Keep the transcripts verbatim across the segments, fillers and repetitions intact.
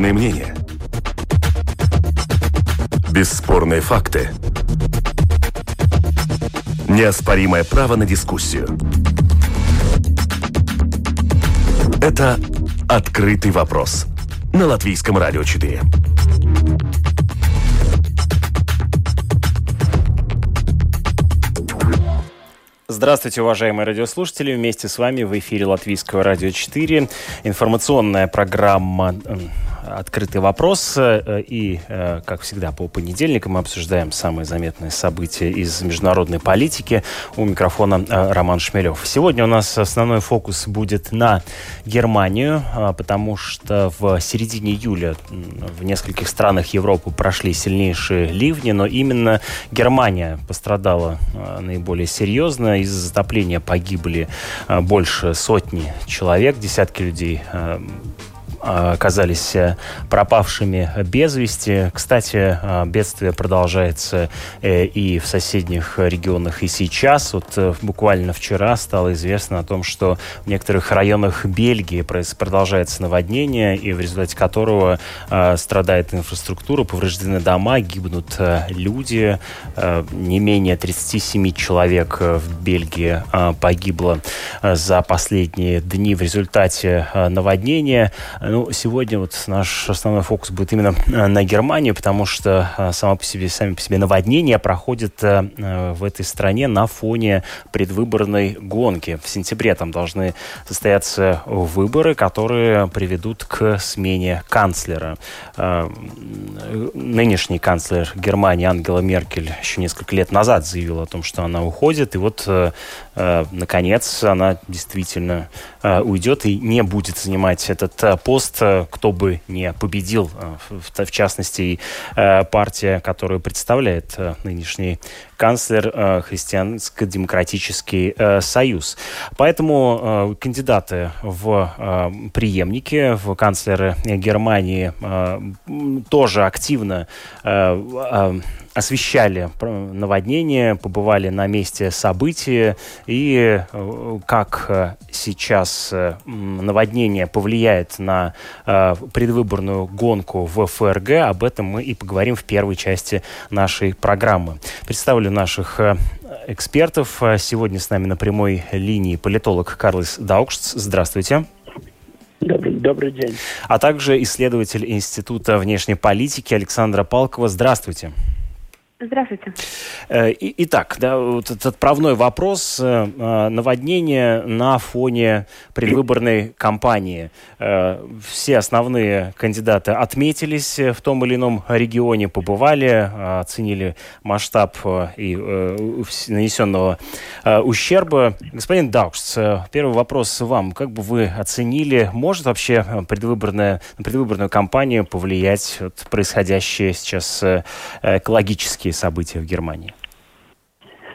Бесспорные мнения. Бесспорные факты. Неоспоримое право на дискуссию. Это «Открытый вопрос» на Латвийском радио четыре. Здравствуйте, уважаемые радиослушатели. Вместе с вами в эфире Латвийского радио четыре информационная программа «Открытый вопрос». И, как всегда, по понедельникам мы обсуждаем самые заметные события из международной политики. У микрофона Роман Шмелев. Сегодня у нас основной фокус будет на Германию, потому что в середине июля в нескольких странах Европы прошли сильнейшие ливни, но именно Германия пострадала наиболее серьезно. Из-за затопления погибли больше сотни человек, десятки людей оказались пропавшими без вести. Кстати, бедствие продолжается и в соседних регионах и сейчас. Вот буквально вчера стало известно о том, что в некоторых районах Бельгии продолжается наводнение, и в результате которого страдает инфраструктура, повреждены дома, гибнут люди. Не менее тридцати семи человек в Бельгии погибло за последние дни в результате наводнения. Ну, сегодня вот наш основной фокус будет именно на Германии, потому что само по себе, сами по себе наводнения проходят в этой стране на фоне предвыборной гонки. В сентябре там должны состояться выборы, которые приведут к смене канцлера. Нынешний канцлер Германии Ангела Меркель еще несколько лет назад заявила о том, что она уходит, и вот, наконец, она действительно уйдет и не будет занимать этот пост. Кто бы не победил, в частности, партия, которую представляет нынешний канцлер, Христианско-демократический союз. Поэтому кандидаты в преемники, в канцлеры Германии тоже активно освещали наводнение, побывали на месте события, и как сейчас наводнение повлияет на предвыборную гонку в ФРГ, об этом мы и поговорим в первой части нашей программы. Представлю наших экспертов. Сегодня с нами на прямой линии политолог Карлос Даукшц. Здравствуйте. Добрый, добрый день. А также исследователь Института внешней политики Александра Палкова. Здравствуйте. Здравствуйте. Итак, да, вот этот отправной вопрос, наводнение на фоне предвыборной кампании. Все основные кандидаты отметились в том или ином регионе, побывали, оценили масштаб и нанесенного ущерба. Господин Даукшц, первый вопрос вам. Как бы вы оценили, может вообще предвыборная, на предвыборную кампанию повлиять вот происходящие сейчас экологические события в Германии?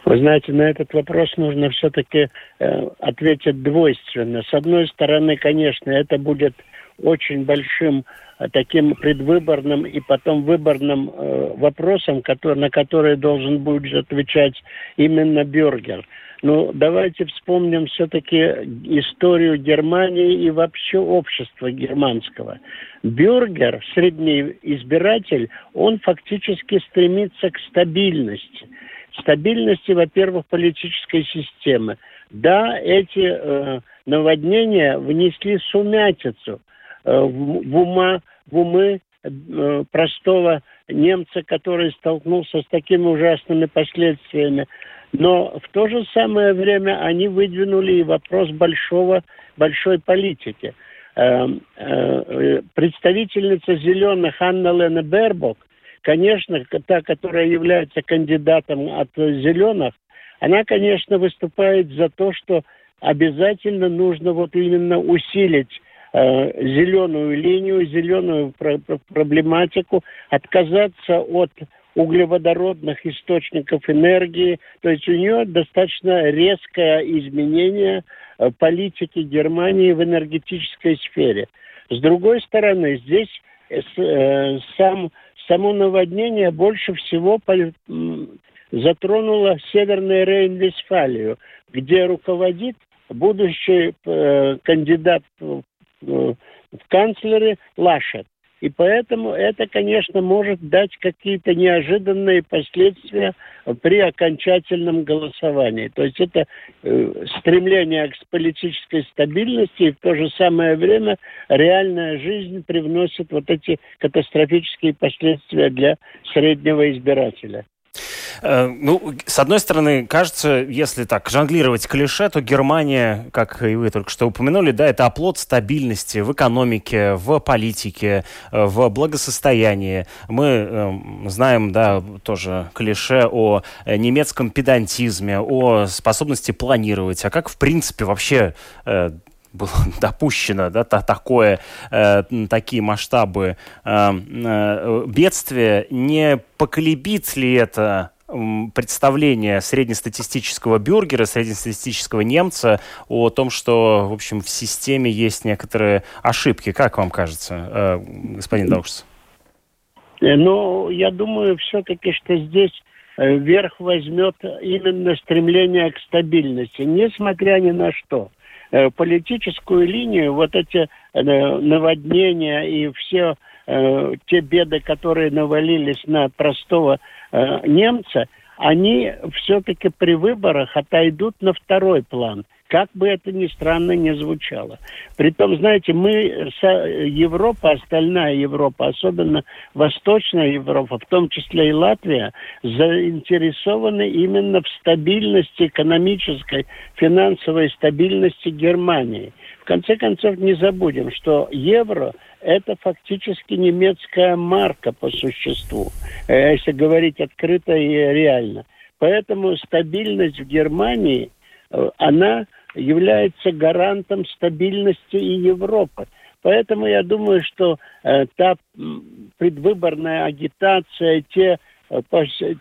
Вы знаете, на этот вопрос нужно все-таки э, ответить двойственно. С одной стороны, конечно, это будет очень большим э, таким предвыборным и потом выборным э, вопросом, который, на который должен будет отвечать именно Бюргер. Но давайте вспомним все-таки историю Германии и вообще общества германского. Бюргер, средний избиратель, он фактически стремится к стабильности. Стабильности, во-первых, политической системы. Да, эти э, наводнения внесли сумятицу э, в, в, ума, в умы э, простого немца, который столкнулся с такими ужасными последствиями. Но в то же самое время они выдвинули и вопрос большого, большой политики. Э, э, представительница «Зеленых» Анналена Бербок, конечно, та, которая является кандидатом от «Зеленых», она, конечно, выступает за то, что обязательно нужно вот именно усилить э, зеленую линию, зеленую про- про- проблематику, отказаться от углеводородных источников энергии. То есть у нее достаточно резкое изменение политики Германии в энергетической сфере. С другой стороны, здесь сам, само наводнение больше всего затронуло Северную Рейн-Вестфалию, где руководит будущий кандидат в канцлеры Лашет. И поэтому это, конечно, может дать какие-то неожиданные последствия при окончательном голосовании. То есть это э, стремление к политической стабильности, и в то же самое время реальная жизнь привносит вот эти катастрофические последствия для среднего избирателя. Ну, с одной стороны, кажется, если так жонглировать клише, то Германия, как и вы только что упомянули, да, это оплот стабильности в экономике, в политике, в благосостоянии. Мы э, знаем, да, тоже клише о немецком педантизме, о способности планировать. А как, в принципе, вообще... Э, было допущено, да, такое, э, такие масштабы э, э, бедствия, не поколебит ли это представление среднестатистического бюргера, среднестатистического немца о том, что, в общем, в системе есть некоторые ошибки? Как вам кажется, э, господин Даукшц? Ну, я думаю, все-таки, что здесь верх возьмет именно стремление к стабильности, несмотря ни на что. Политическую линию, вот эти наводнения и все э, те беды, которые навалились на простого э, немца, они все-таки при выборах отойдут на второй план, как бы это ни странно ни звучало. Притом, знаете, мы, Европа, остальная Европа, особенно Восточная Европа, в том числе и Латвия, заинтересованы именно в стабильности экономической, финансовой стабильности Германии. В конце концов, не забудем, что евро – это фактически немецкая марка по существу, если говорить открыто и реально. Поэтому стабильность в Германии, она является гарантом стабильности и Европы. Поэтому я думаю, что э, та предвыборная агитация, те, э,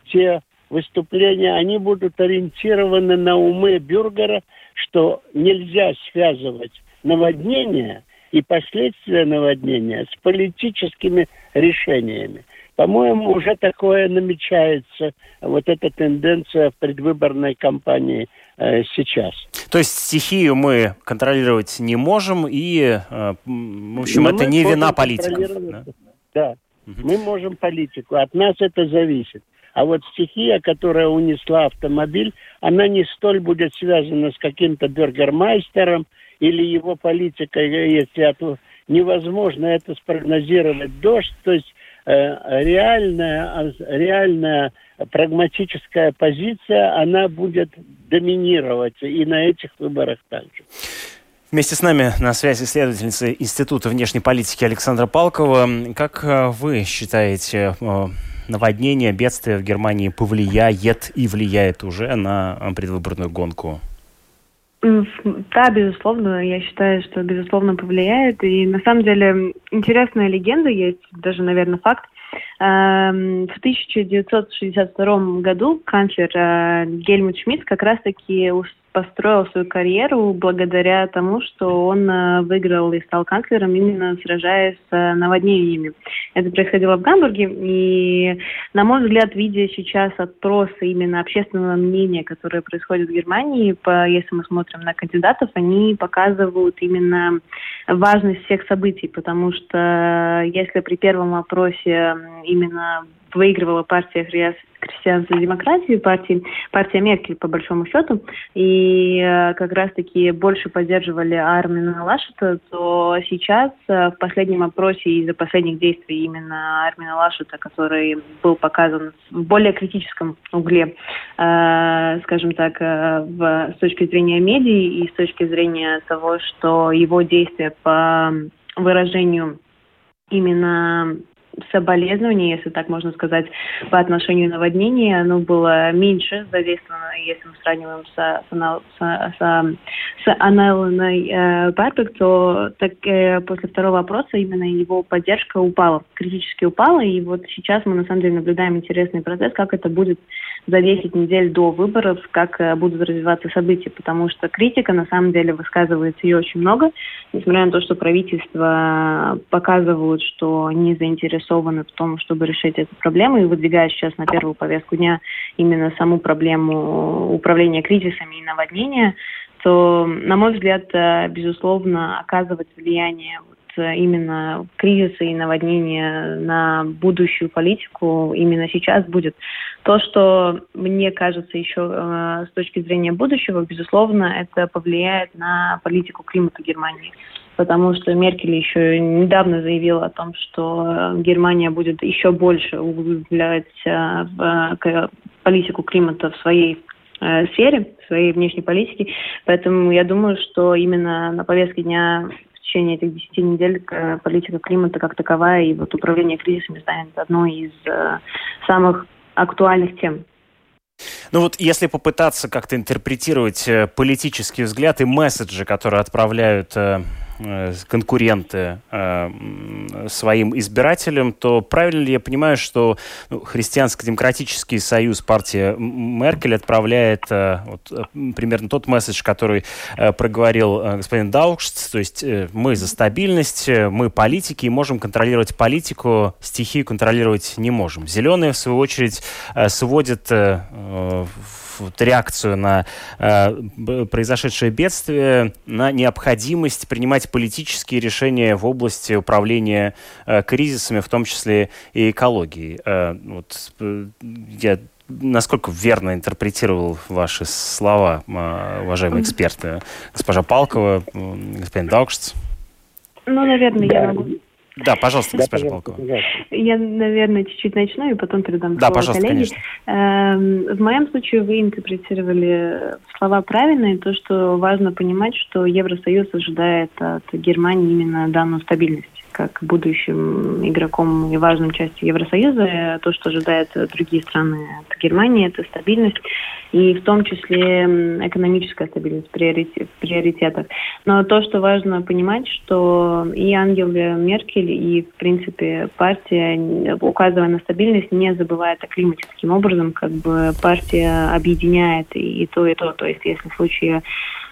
те выступления, они будут ориентированы на умы бюргера, что нельзя связывать наводнения и последствия наводнения с политическими решениями. По-моему, уже такое намечается, вот эта тенденция в предвыборной кампании э, сейчас. То есть стихию мы контролировать не можем, и, э, в общем, но это не вина политиков. Да, да. Угу. Мы можем политику, от нас это зависит. А вот стихия, которая унесла автомобиль, она не столь будет связана с каким-то бюргермайстером или его политикой, если это невозможно это спрогнозировать. Дождь, то есть реальная, реальная прагматическая позиция, она будет доминировать и на этих выборах также. Вместе с нами на связи исследовательница Института внешней политики Александра Палкова. Как вы считаете, наводнение, бедствие в Германии повлияет и влияет уже на предвыборную гонку? Да, безусловно, я считаю, что безусловно повлияет. И на самом деле интересная легенда есть, даже, наверное, факт. В тысяча девятьсот шестьдесят втором году канцлер Гельмут Шмидт как раз-таки построил свою карьеру благодаря тому, что он выиграл и стал канцлером, именно сражаясь с наводнениями. Это происходило в Гамбурге, и, на мой взгляд, видя сейчас отбросы именно общественного мнения, которое происходит в Германии, по, если мы смотрим на кандидатов, они показывают именно важность всех событий, потому что если при первом опросе именно выигрывала партия христианской демократии, партия, партия Меркель, по большому счету, и как раз-таки больше поддерживали Армина Лашета, то сейчас в последнем опросе из-за последних действий именно Армина Лашета, который был показан в более критическом угле, э, скажем так, в, с точки зрения медиа и с точки зрения того, что его действия по выражению именно соболезнования, если так можно сказать, по отношению наводнения, оно было меньше задействовано, если мы сравниваем с, с, с, с, с Анналеной Бербок, э, то так, э, после второго опроса именно его поддержка упала, критически упала, и вот сейчас мы на самом деле наблюдаем интересный процесс, как это будет за десять недель до выборов, как э, будут развиваться события, потому что критика на самом деле высказывается ее очень много, несмотря на то, что правительство показывают, что не заинтересованы в том, чтобы решить эту проблему, и выдвигая сейчас на первую повестку дня именно саму проблему управления кризисами и наводнения, то, на мой взгляд, безусловно, оказывать влияние именно кризисы и наводнения на будущую политику именно сейчас будет. То, что мне кажется еще с точки зрения будущего, безусловно, это повлияет на политику климата Германии. Потому что Меркель еще недавно заявила о том, что Германия будет еще больше углублять политику климата в своей сфере, в своей внешней политике. Поэтому я думаю, что именно на повестке дня в течение этих десяти недель политика климата как таковая и вот управление кризисами станет одной из самых актуальных тем. Ну вот если попытаться как-то интерпретировать политический взгляд и месседжи, которые отправляют конкуренты э, своим избирателям, то правильно ли я понимаю, что ну, Христианско-демократический союз, партия Меркель отправляет э, вот, примерно тот месседж, который э, проговорил э, господин Даукшц, то есть э, мы за стабильность, э, мы политики и можем контролировать политику, стихию контролировать не можем. Зеленые, в свою очередь, э, сводят э, э, вот, реакцию на э, произошедшее бедствие на необходимость принимать политические решения в области управления э, кризисами, в том числе и экологией. Э, вот, э, я насколько верно интерпретировал ваши слова, э, уважаемые эксперты, госпожа Палкова, э, господин Даукшц? Ну, наверное, да. я могу. Да, пожалуйста, госпожа да, Палкова. Я, наверное, чуть-чуть начну и потом передам да, слово коллеге. В моем случае вы интерпретировали слова правильно, и то, что важно понимать, что Евросоюз ожидает от Германии именно данную стабильность, как будущим игроком и важным частью Евросоюза. То, что ожидают другие страны от Германии, это стабильность, и в том числе экономическая стабильность в приоритетах. Но то, что важно понимать, что и Ангела Меркель, и, в принципе, партия, указывая на стабильность, не забывает о климате. Таким образом, как бы партия объединяет и то, и то. То есть, если в случае...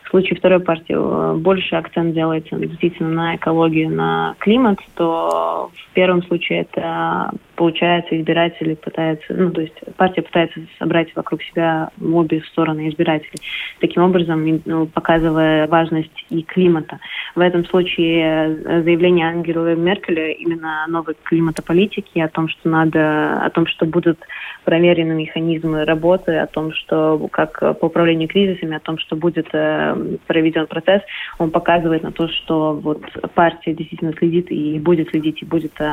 В случае второй партии больше акцент делается действительно на экологию, на климат, то в первом случае это получается избиратели пытаются, ну то есть партия пытается собрать вокруг себя в обе стороны избирателей, таким образом ну, показывая важность и климата. В этом случае заявление Ангелы Меркель именно о новой климатополитике, о том, что надо, о том, что будут проверены механизмы работы, о том, что как по управлению кризисами, о том, что будет проведен процесс, он показывает на то, что вот партия действительно следит и будет следить, и будет э,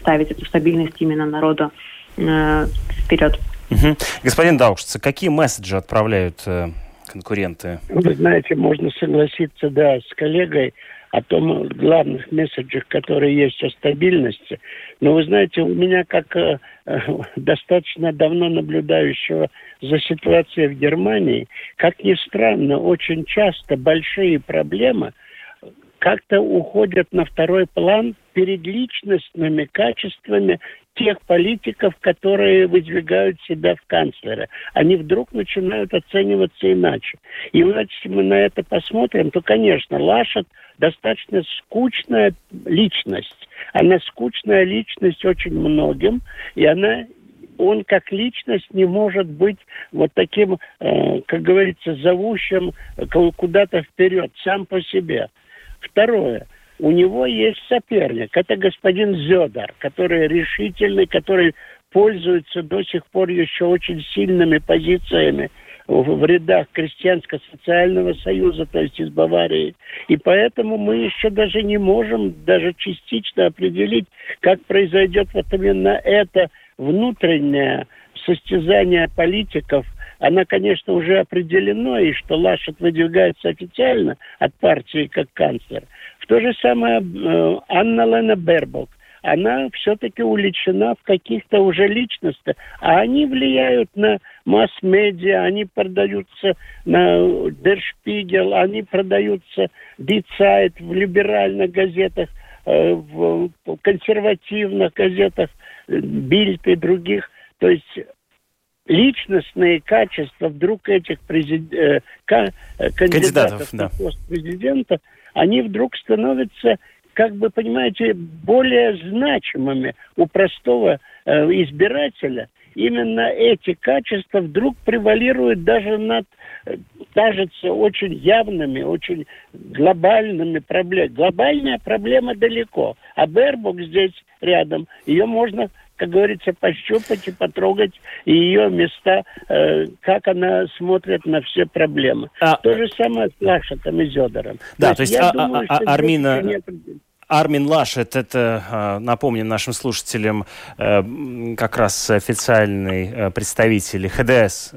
ставить эту стабильность именно народа э, вперед. Угу. Господин Даукшц, какие месседжи отправляют э, конкуренты? Вы знаете, можно согласиться, да, с коллегой о том главных месседжах, которые есть о стабильности. Но вы знаете, у меня как э, э, достаточно давно наблюдающего за ситуацией в Германии, как ни странно, очень часто большие проблемы как-то уходят на второй план перед личностными качествами тех политиков, которые выдвигают себя в канцлеры. Они вдруг начинают оцениваться иначе. И вот если мы на это посмотрим, то, конечно, Лашет достаточно скучная личность. Она скучная личность очень многим, и она... Он как личность не может быть вот таким, э, как говорится, зовущим куда-то вперед, сам по себе. Второе. У него есть соперник. Это господин Зёдер, который решительный, который пользуется до сих пор еще очень сильными позициями в рядах Крестьянско-социального союза, то есть из Баварии. И поэтому мы еще даже не можем даже частично определить, как произойдет вот именно это внутреннее состязание политиков. Оно, конечно, уже определено, и что Лашет выдвигается официально от партии как канцлер. В то же самое э, Анналена Бербок. Она все-таки увлечена в каких-то уже личностях. А они влияют на масс-медиа, они продаются на Der Spiegel, они продаются Die Zeit в либеральных газетах, э, в консервативных газетах, Бильд и других. То есть личностные качества вдруг этих президи... э, ка... кандидатов, кандидатов на да. пост президента, они вдруг становятся, как бы, понимаете, более значимыми у простого э, избирателя. Именно эти качества вдруг превалируют даже над кажутся очень явными, очень глобальными проблемами. Глобальная проблема далеко, а Бербок здесь рядом. Ее можно, как говорится, пощупать и потрогать, и ее места, э, как она смотрит на все проблемы. А... То же самое с Лашетом и Зёдером. Да, то есть, то есть а, думаю, а, а, Армина... Нет... Армин Лашет, это, напомним нашим слушателям, как раз официальный представитель ХДС,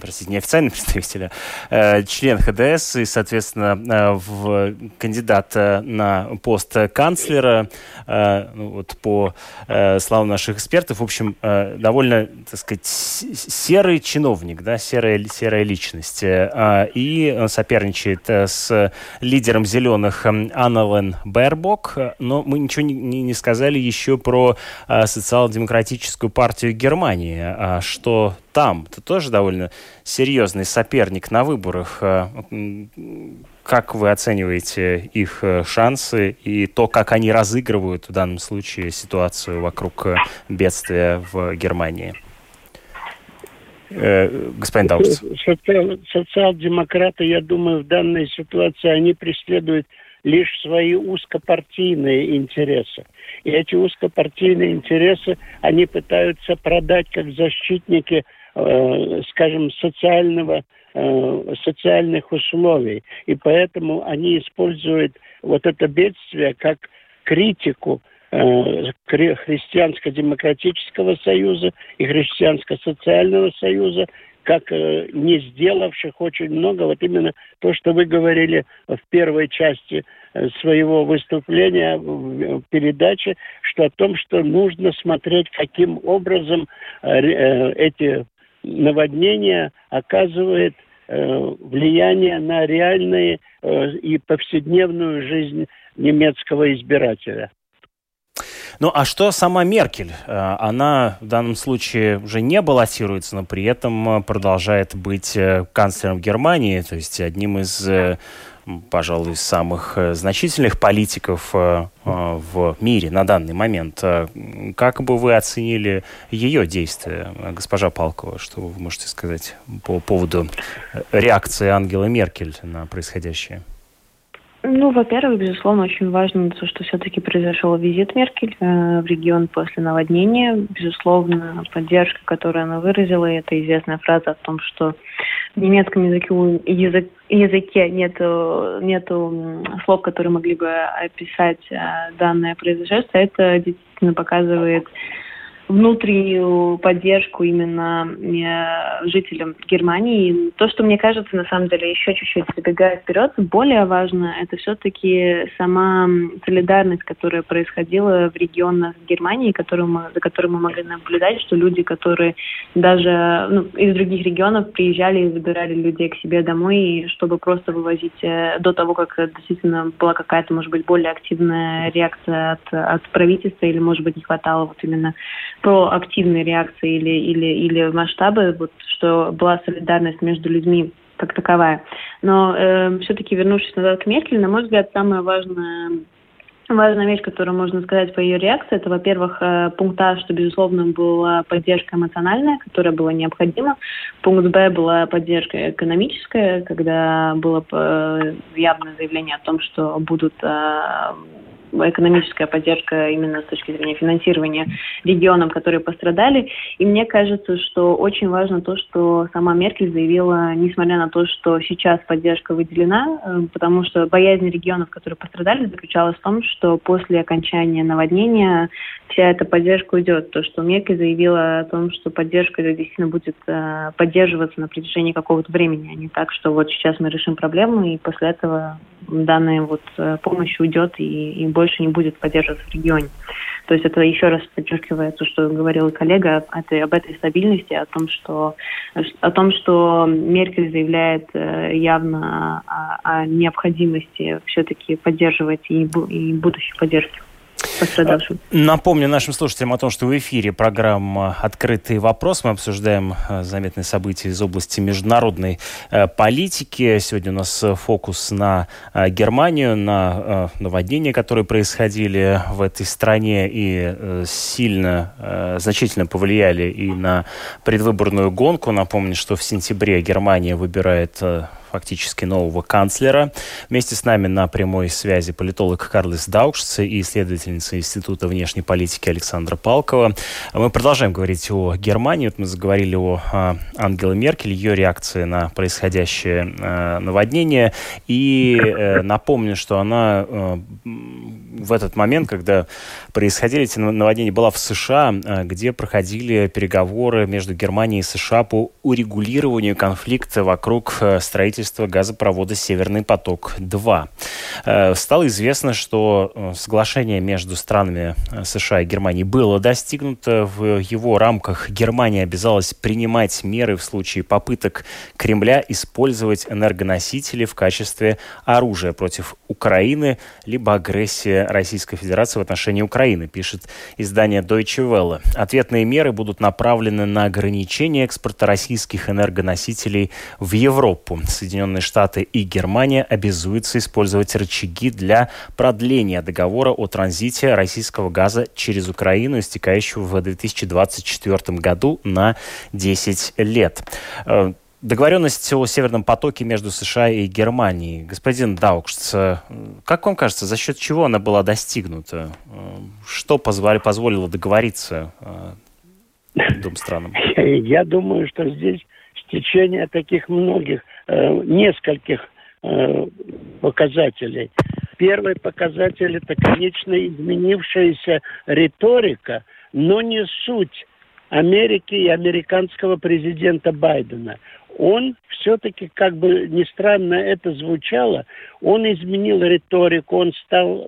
простите, не официальный представитель, а член ХДС и, соответственно, в кандидата на пост канцлера, вот по словам наших экспертов, в общем, довольно, так сказать, серый чиновник, да, серая, серая личность. И соперничает с лидером зеленых Аннален Бербок, но мы ничего не, не сказали еще про социал-демократическую партию Германии, что там это тоже довольно серьезный соперник на выборах. Как вы оцениваете их шансы и то, как они разыгрывают в данном случае ситуацию вокруг бедствия в Германии? Господин Даукшц. Социал-демократы, я думаю, в данной ситуации они преследуют лишь свои узкопартийные интересы. И эти узкопартийные интересы они пытаются продать как защитники, скажем, социального, социальных условий. И поэтому они используют вот это бедствие как критику Христианско-демократического союза и Христианско-социального союза, как не сделавших очень много. Вот именно то, что вы говорили в первой части своего выступления в передаче, что о том, что нужно смотреть, каким образом эти наводнения оказывают влияние на реальную и повседневную жизнь немецкого избирателя. Ну, а что сама Меркель? Она в данном случае уже не баллотируется, но при этом продолжает быть канцлером Германии, то есть одним из, пожалуй, самых значительных политиков в мире на данный момент. Как бы вы оценили ее действия, госпожа Палкова? Что вы можете сказать по поводу реакции Ангелы Меркель на происходящее? Ну, во-первых, безусловно, очень важно то, что все-таки произошел визит Меркель э, в регион после наводнения. Безусловно, поддержка, которую она выразила, это известная фраза о том, что в немецком языке, язык, языке нету, нету слов, которые могли бы описать э, данное произошествие. Это действительно показывает внутреннюю поддержку именно э, жителям Германии. И то, что, мне кажется, на самом деле, еще чуть-чуть забегая вперед, более важно, это все-таки сама солидарность, которая происходила в регионах Германии, которую мы, за которой мы могли наблюдать, что люди, которые даже ну, из других регионов приезжали и забирали людей к себе домой, чтобы просто вывозить э, до того, как действительно была какая-то, может быть, более активная реакция от, от правительства, или, может быть, не хватало вот именно проактивной реакции или, или, или масштабы, вот, что была солидарность между людьми как таковая. Но э, все-таки, вернувшись назад к Меркель, на мой взгляд, самая важная, важная вещь, которую можно сказать по ее реакции, это, во-первых, э, пункт А, что, безусловно, была поддержка эмоциональная, которая была необходима. Пункт Б была поддержка экономическая, когда было э, явное заявление о том, что будут... Э, экономическая поддержка именно с точки зрения финансирования регионам, которые пострадали. И мне кажется, что очень важно то, что сама Меркель заявила, несмотря на то, что сейчас поддержка выделена, потому что боязнь регионов, которые пострадали, заключалась в том, что после окончания наводнения вся эта поддержка уйдет. То, что Меркель заявила о том, что поддержка действительно будет поддерживаться на протяжении какого-то времени, а не так, что вот сейчас мы решим проблему, и после этого данная вот помощь уйдет и, и больше не будет поддерживаться в регионе. То есть это еще раз подчеркивает то, что говорила коллега об этой стабильности, о том, что, о том, что Меркель заявляет явно о, о необходимости все-таки поддерживать и, и будущей поддержки. пострадавшим. Напомню нашим слушателям о том, что в эфире программа «Открытый вопрос». Мы обсуждаем заметные события из области международной политики. Сегодня у нас фокус на Германию, на наводнения, которые происходили в этой стране и сильно, значительно повлияли и на предвыборную гонку. Напомню, что в сентябре Германия выбирает фактически нового канцлера. Вместе с нами на прямой связи политолог Карлос Даукшц и исследовательница Института внешней политики Александра Палкова. Мы продолжаем говорить о Германии. Вот мы заговорили о а, Ангеле Меркель, ее реакции на происходящее а, наводнение. И а, напомню, что она а, в этот момент, когда происходили эти наводнения, была в США, а, где проходили переговоры между Германией и США по урегулированию конфликта вокруг строительства газопровода «Северный поток-два». Стало известно, что соглашение между странами США и Германии было достигнуто. В его рамках Германия обязалась принимать меры в случае попыток Кремля использовать энергоносители в качестве оружия против Украины либо агрессии Российской Федерации в отношении Украины, пишет издание Deutsche Welle. Ответные меры будут направлены на ограничение экспорта российских энергоносителей в Европу. Соединенные Штаты и Германия обязуются использовать рычаги для продления договора о транзите российского газа через Украину, истекающего в две тысячи двадцать четвёртом году на десять лет. Договоренность о Северном потоке между США и Германией. Господин Даукшц, как вам кажется, за счет чего она была достигнута? Что позволило договориться двум странам? Я думаю, что здесь стечение таких многих нескольких э, показателей. Первый показатель – это, конечно, изменившаяся риторика, но не суть Америки и американского президента Байдена. Он все-таки, как бы ни странно это звучало, он изменил риторику, он стал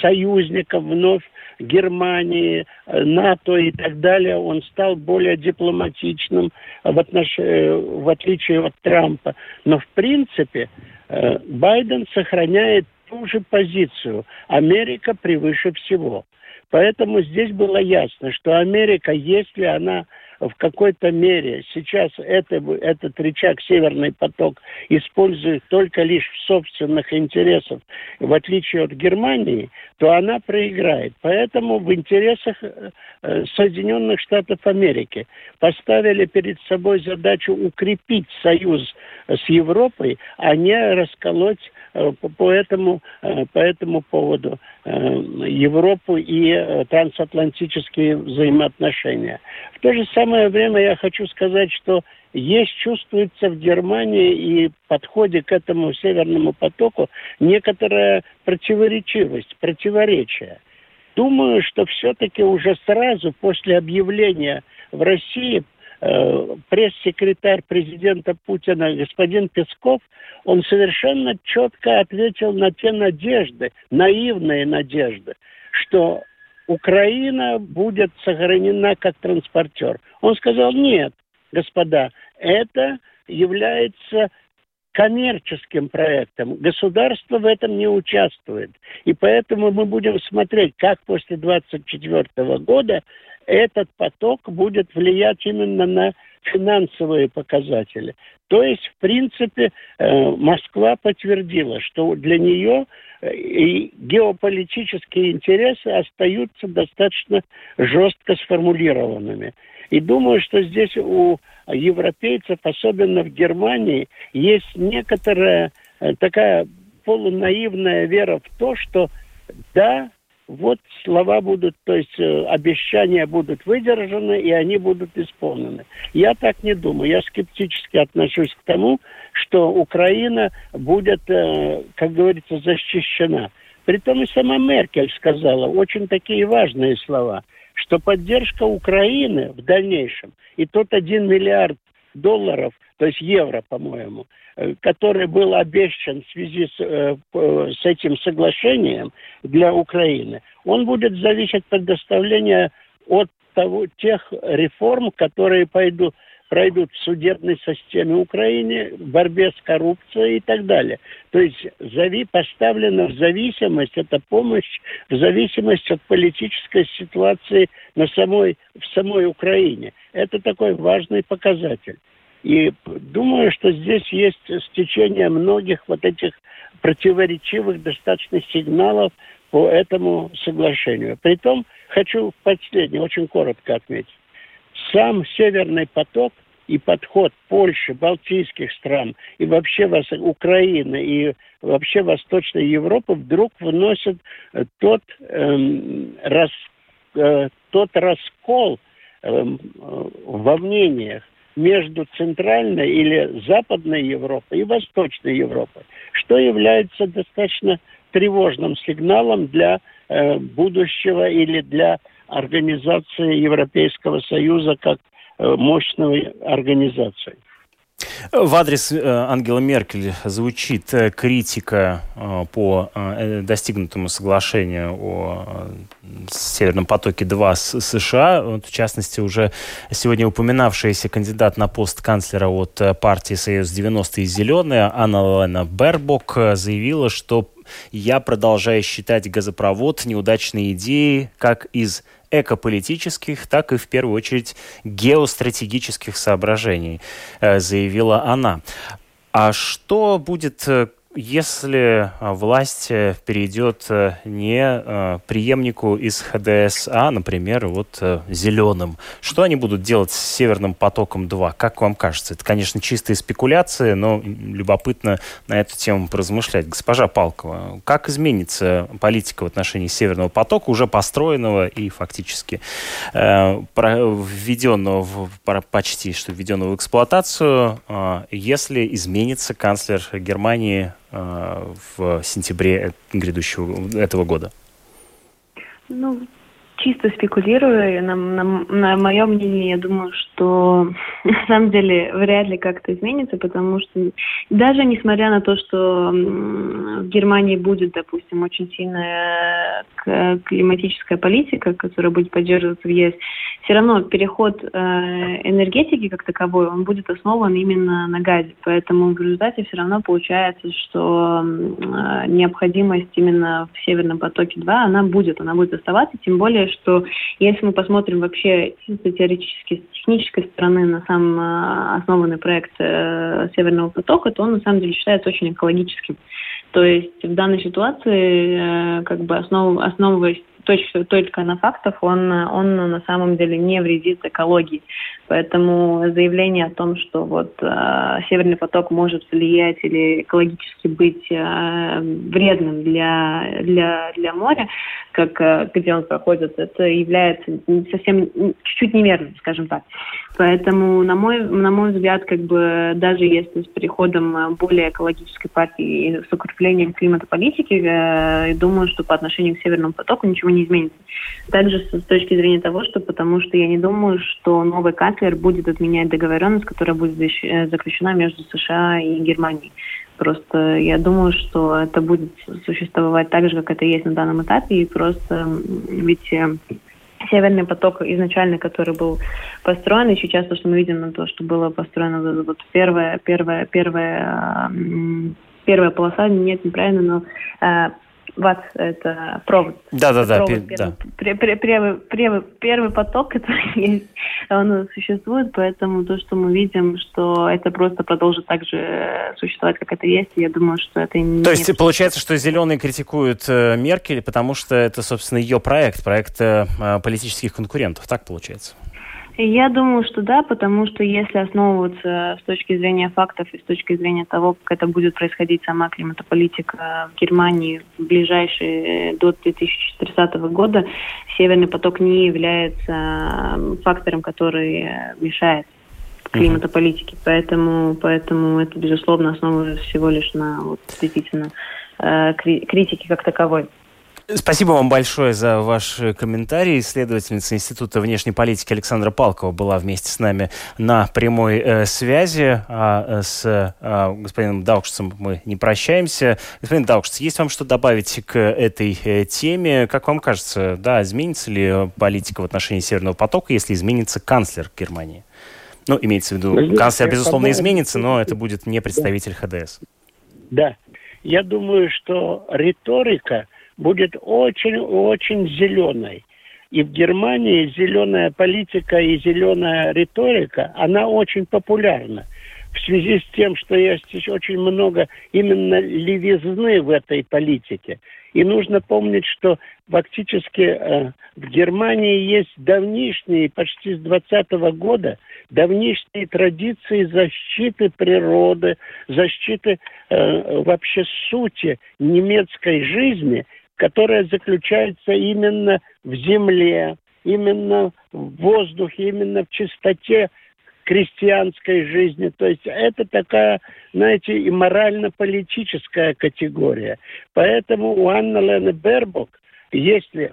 союзником вновь Германии, НАТО и так далее. Он стал более дипломатичным в, отнош... в отличие от Трампа. Но в принципе Байден сохраняет ту же позицию. Америка превыше всего. Поэтому здесь было ясно, что Америка, если она в какой-то мере сейчас это, этот рычаг «Северный поток» использует только лишь в собственных интересах, в отличие от Германии, то она проиграет. Поэтому в интересах Соединенных Штатов Америки поставили перед собой задачу укрепить союз с Европой, а не расколоть по этому, по этому поводу Европу и трансатлантические взаимоотношения. В то же самое время я хочу сказать, что есть, чувствуется в Германии и в подходе к этому Северному потоку некоторая противоречивость, противоречие. Думаю, что все-таки уже сразу после объявления в России пресс-секретарь президента Путина господин Песков, он совершенно четко ответил на те надежды, наивные надежды, что Украина будет сохранена как транспортер. Он сказал: нет, господа, это является коммерческим проектом. Государство в этом не участвует. И поэтому мы будем смотреть, как после двадцать четвёртого года этот поток будет влиять именно на финансовые показатели. То есть, в принципе, Москва подтвердила, что для нее и геополитические интересы остаются достаточно жестко сформулированными. И думаю, что здесь у европейцев, особенно в Германии, есть некоторая такая полунаивная вера в то, что да, вот слова будут, то есть обещания будут выдержаны, и они будут исполнены. Я так не думаю. Я скептически отношусь к тому, что Украина будет, как говорится, защищена. Притом и сама Меркель сказала очень такие важные слова, что поддержка Украины в дальнейшем, и тот один миллиард долларов, то есть евро, по-моему, который был обещан в связи с, э, с этим соглашением для Украины, он будет зависеть от предоставления от того, тех реформ, которые пойдут, пройдут в судебной системе Украины, в борьбе с коррупцией и так далее. То есть зави, поставлена в зависимость, эта помощь, в зависимость от политической ситуации на самой, в самой Украине. Это такой важный показатель. И думаю, что здесь есть стечение многих вот этих противоречивых достаточно сигналов по этому соглашению. Притом, хочу последнее, очень коротко отметить. Сам «Северный поток» и подход Польши, Балтийских стран и вообще Украины и вообще Восточной Европы вдруг вносят тот, эм, рас, э, тот раскол эм, э, во мнениях между Центральной или Западной Европой и Восточной Европой, что является достаточно тревожным сигналом для э, будущего или для организации Европейского Союза как э, мощной организации. В адрес Ангелы Меркель звучит критика по достигнутому соглашению о Северном потоке-два с США. В частности, уже сегодня упоминавшаяся кандидат на пост канцлера от партии «Союз-девяносто» и «Зеленые» Анналена Бербок заявила, что «я продолжаю считать газопровод неудачной идеей как из экополитических, так и, в первую очередь, геостратегических соображений», заявила она. А что будет, если власть перейдет не преемнику из ХДС, а, например, вот «Зеленым»? Что они будут делать с «Северным потоком-два»? Как вам кажется? Это, конечно, чистые спекуляции, но любопытно на эту тему поразмышлять. Госпожа Палкова, как изменится политика в отношении «Северного потока», уже построенного и фактически введенного в, почти что введенного в эксплуатацию, если изменится канцлер Германии в сентябре грядущего этого года? Ну, чисто спекулируя, на, на, на мое мнение, я думаю, что на самом деле вряд ли как-то изменится, потому что даже несмотря на то, что в Германии будет, допустим, очень сильная климатическая политика, которая будет поддерживаться в ЕС, все равно переход энергетики как таковой, он будет основан именно на газе. Поэтому в результате все равно получается, что необходимость именно в Северном потоке-два, она будет, она будет оставаться. Тем более, что если мы посмотрим вообще чисто теоретически с технической стороны на сам основанный проект Северного потока, то он на самом деле считается очень экологическим. То есть в данной ситуации, как бы основ, основываясь Точка, только на фактах, он, он на самом деле не вредит экологии. Поэтому заявление о том, что вот э, Северный поток может влиять или экологически быть э, вредным для, для, для моря, как, э, где он проходит, это является совсем чуть-чуть неверным, скажем так. Поэтому, на мой, на мой взгляд, как бы даже если с переходом более экологической партии и с укреплением климатополитики, э, думаю, что по отношению к Северному потоку ничего не изменится. Также с точки зрения того, что потому что я не думаю, что новый канцлер будет отменять договоренность, которая будет заключена между США и Германией. Просто я думаю, что это будет существовать так же, как это есть на данном этапе, и просто ведь Северный поток изначально, который был построен, и сейчас то, что мы видим, на то, что было построено вот первая, первая, первая, первая полоса, нет, неправильно, но ВАЦ – это провод. Да-да-да. Первый, да. первый, первый, первый, первый поток, который есть, он существует, поэтому то, что мы видим, что это просто продолжит так же существовать, как это есть, я думаю, что это не... То есть не получается, что «Зеленые» критикуют Меркель, потому что это, собственно, ее проект, проект политических конкурентов, так получается? Я думаю, что да, потому что если основываться с точки зрения фактов и с точки зрения того, как это будет происходить сама климатополитика в Германии в ближайшие до две тысячи тридцатого года, Северный поток не является фактором, который мешает климатополитике. Поэтому, поэтому это, безусловно, основывается всего лишь на вот, действительно критике как таковой. Спасибо вам большое за ваш комментарий. Исследовательница Института внешней политики Александра Палкова была вместе с нами на прямой э, связи. А с э, господином Даукшцем мы не прощаемся. Господин Даукшц, есть вам что добавить к этой э, теме? Как вам кажется, да, изменится ли политика в отношении Северного потока, если изменится канцлер Германии? Ну, имеется в виду, канцлер, безусловно, изменится, но это будет не представитель ХДС. Да. Я думаю, что риторика будет очень-очень зеленой. И в Германии зеленая политика и зеленая риторика, она очень популярна. В связи с тем, что есть очень много именно левизны в этой политике. И нужно помнить, что фактически э, в Германии есть давнишние, почти с двадцатого года, давнишние традиции защиты природы, защиты э, вообще сути немецкой жизни, которая заключается именно в земле, именно в воздухе, именно в чистоте крестьянской жизни. То есть это такая, знаете, и морально-политическая категория. Поэтому у Анналены Бербок, если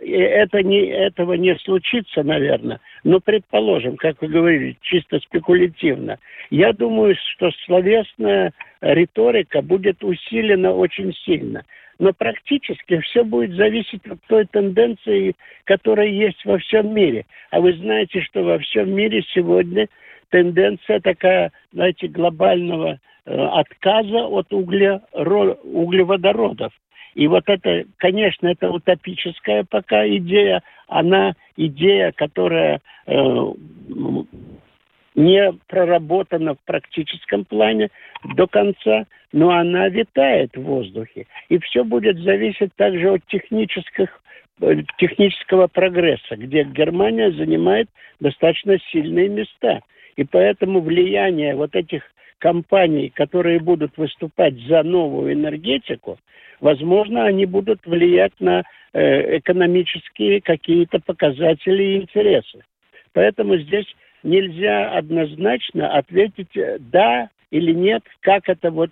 это не, этого не случится, наверное, но предположим, как вы говорили, чисто спекулятивно, я думаю, что словесная риторика будет усилена очень сильно. Но практически все будет зависеть от той тенденции, которая есть во всем мире. А вы знаете, что во всем мире сегодня тенденция такая, знаете, глобального э, отказа от угле, ро, углеводородов. И вот это, конечно, это утопическая пока идея. Она идея, которая э, не проработана в практическом плане до конца, но она витает в воздухе. И все будет зависеть также от технических, технического прогресса, где Германия занимает достаточно сильные места. И поэтому влияние вот этих компаний, которые будут выступать за новую энергетику, возможно, они будут влиять на э, экономические какие-то показатели и интересы. Поэтому здесь нельзя однозначно ответить «да» или «нет», как это вот,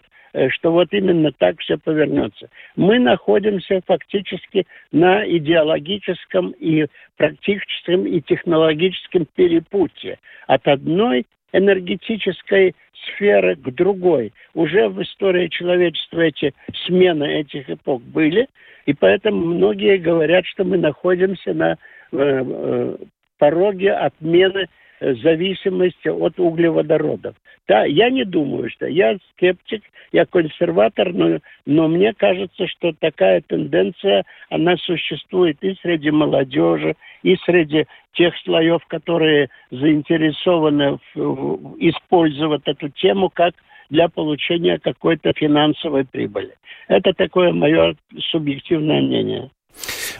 что вот именно так все повернется. Мы находимся фактически на идеологическом и практическом и технологическом перепутье от одной энергетической сферы к другой. Уже в истории человечества эти смены этих эпох были, и поэтому многие говорят, что мы находимся на э, э, пороге отмены зависимости от углеводородов. Да, я не думаю, что я скептик, я консерватор, но, но мне кажется, что такая тенденция, она существует и среди молодежи, и среди тех слоев, которые заинтересованы в, в, использовать эту тему как для получения какой-то финансовой прибыли. Это такое мое субъективное мнение.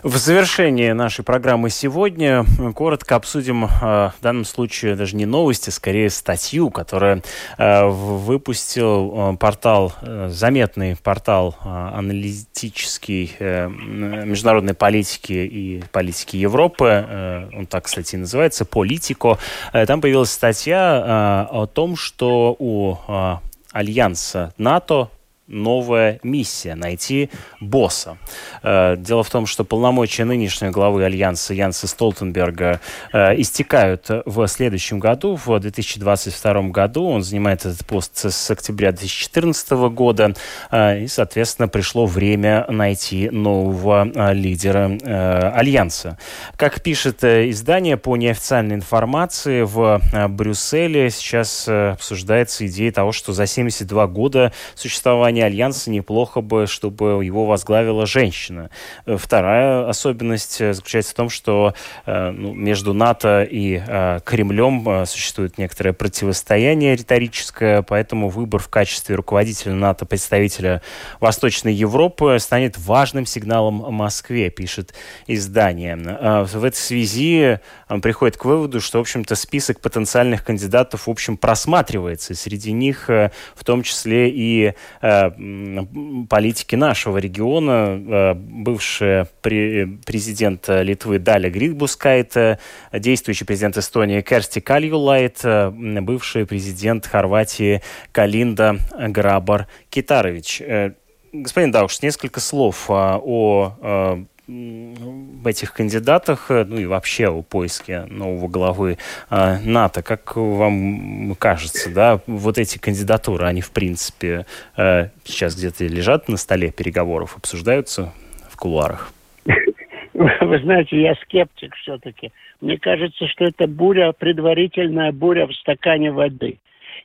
В завершении нашей программы сегодня коротко обсудим, в данном случае даже не новости, скорее статью, которую выпустил портал, заметный портал аналитический международной политики и политики Европы, он так, кстати, и называется, «Политико». Там появилась статья о том, что у альянса НАТО новая миссия – найти босса. Дело в том, что полномочия нынешней главы Альянса Янса Столтенберга истекают в следующем году, в две тысячи двадцать втором году. Он занимает этот пост с октября две тысячи четырнадцатого года. И, соответственно, пришло время найти нового лидера Альянса. Как пишет издание, по неофициальной информации, в Брюсселе сейчас обсуждается идея того, что за семьдесят два года существования Альянса неплохо бы, чтобы его возглавила женщина. Вторая особенность заключается в том, что э, ну, между НАТО и э, Кремлем э, существует некоторое противостояние риторическое, поэтому выбор в качестве руководителя НАТО представителя Восточной Европы станет важным сигналом Москве, пишет издание. Э, в этой связи э, приходит к выводу, что, в общем-то, список потенциальных кандидатов, в общем, просматривается. Среди них э, в том числе и э, политики нашего региона, бывший президент Литвы Даля Грибаускайте, действующий президент Эстонии Керсти Кальюлайд, бывший президент Хорватии Калинда Грабар-Китарович. Господин Даукшц, несколько слов о этих кандидатах, ну и вообще о поиске нового главы э, НАТО. Как вам кажется, да, вот эти кандидатуры, они, в принципе, э, сейчас где-то лежат на столе переговоров, обсуждаются в кулуарах? Вы знаете, я скептик все-таки. Мне кажется, что это буря, предварительная буря в стакане воды.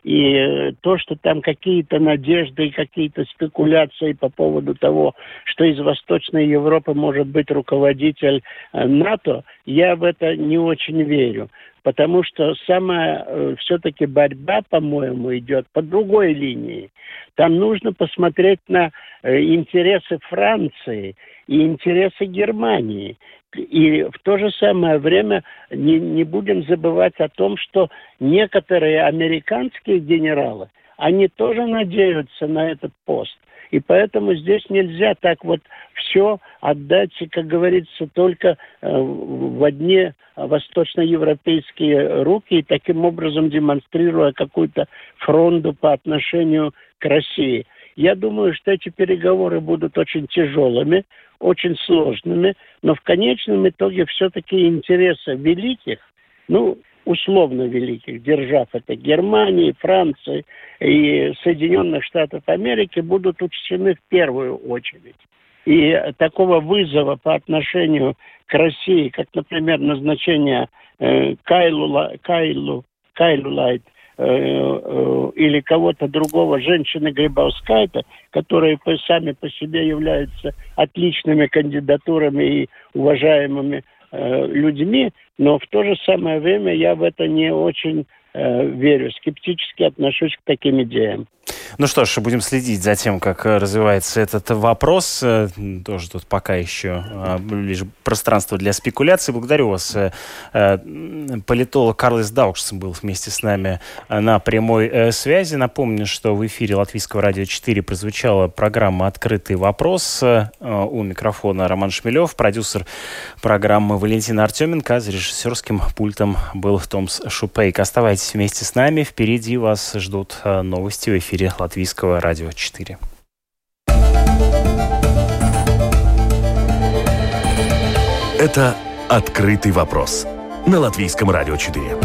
И то, что там какие-то надежды и какие-то спекуляции по поводу того, что из Восточной Европы может быть руководитель НАТО, я в это не очень верю. Потому что самая все-таки борьба, по-моему, идет по другой линии. Там нужно посмотреть на интересы Франции и интересы Германии. И в то же самое время не, не будем забывать о том, что некоторые американские генералы, они тоже надеются на этот пост. И поэтому здесь нельзя так вот все отдать, как говорится, только в одни восточноевропейские руки, и таким образом демонстрируя какую-то фронту по отношению к России. Я думаю, что эти переговоры будут очень тяжелыми, очень сложными, но в конечном итоге все-таки интересы великих, ну, условно великих держав, это Германии, Франции и Соединенных Штатов Америки, будут учтены в первую очередь. И такого вызова по отношению к России, как, например, назначение э, Кайлу, Кайлу, Кальюлайд э, э, или кого-то другого, женщины Грибаускайте, которые сами по себе являются отличными кандидатурами и уважаемыми э, людьми, но в то же самое время я в это не очень э, верю, скептически отношусь к таким идеям. Ну что ж, будем следить за тем, как развивается этот вопрос. Тоже тут пока еще лишь пространство для спекуляций. Благодарю вас. Политолог Карлос Даукшц был вместе с нами на прямой связи. Напомню, что в эфире Латвийского радио четыре прозвучала программа «Открытый вопрос». У микрофона Роман Шмелев, продюсер программы Валентина Артеменко. А за режиссерским пультом был Томс Шупейк. Оставайтесь вместе с нами. Впереди вас ждут новости в эфире Латвийского радио четыре. Это «Открытый вопрос» на Латвийском радио четыре.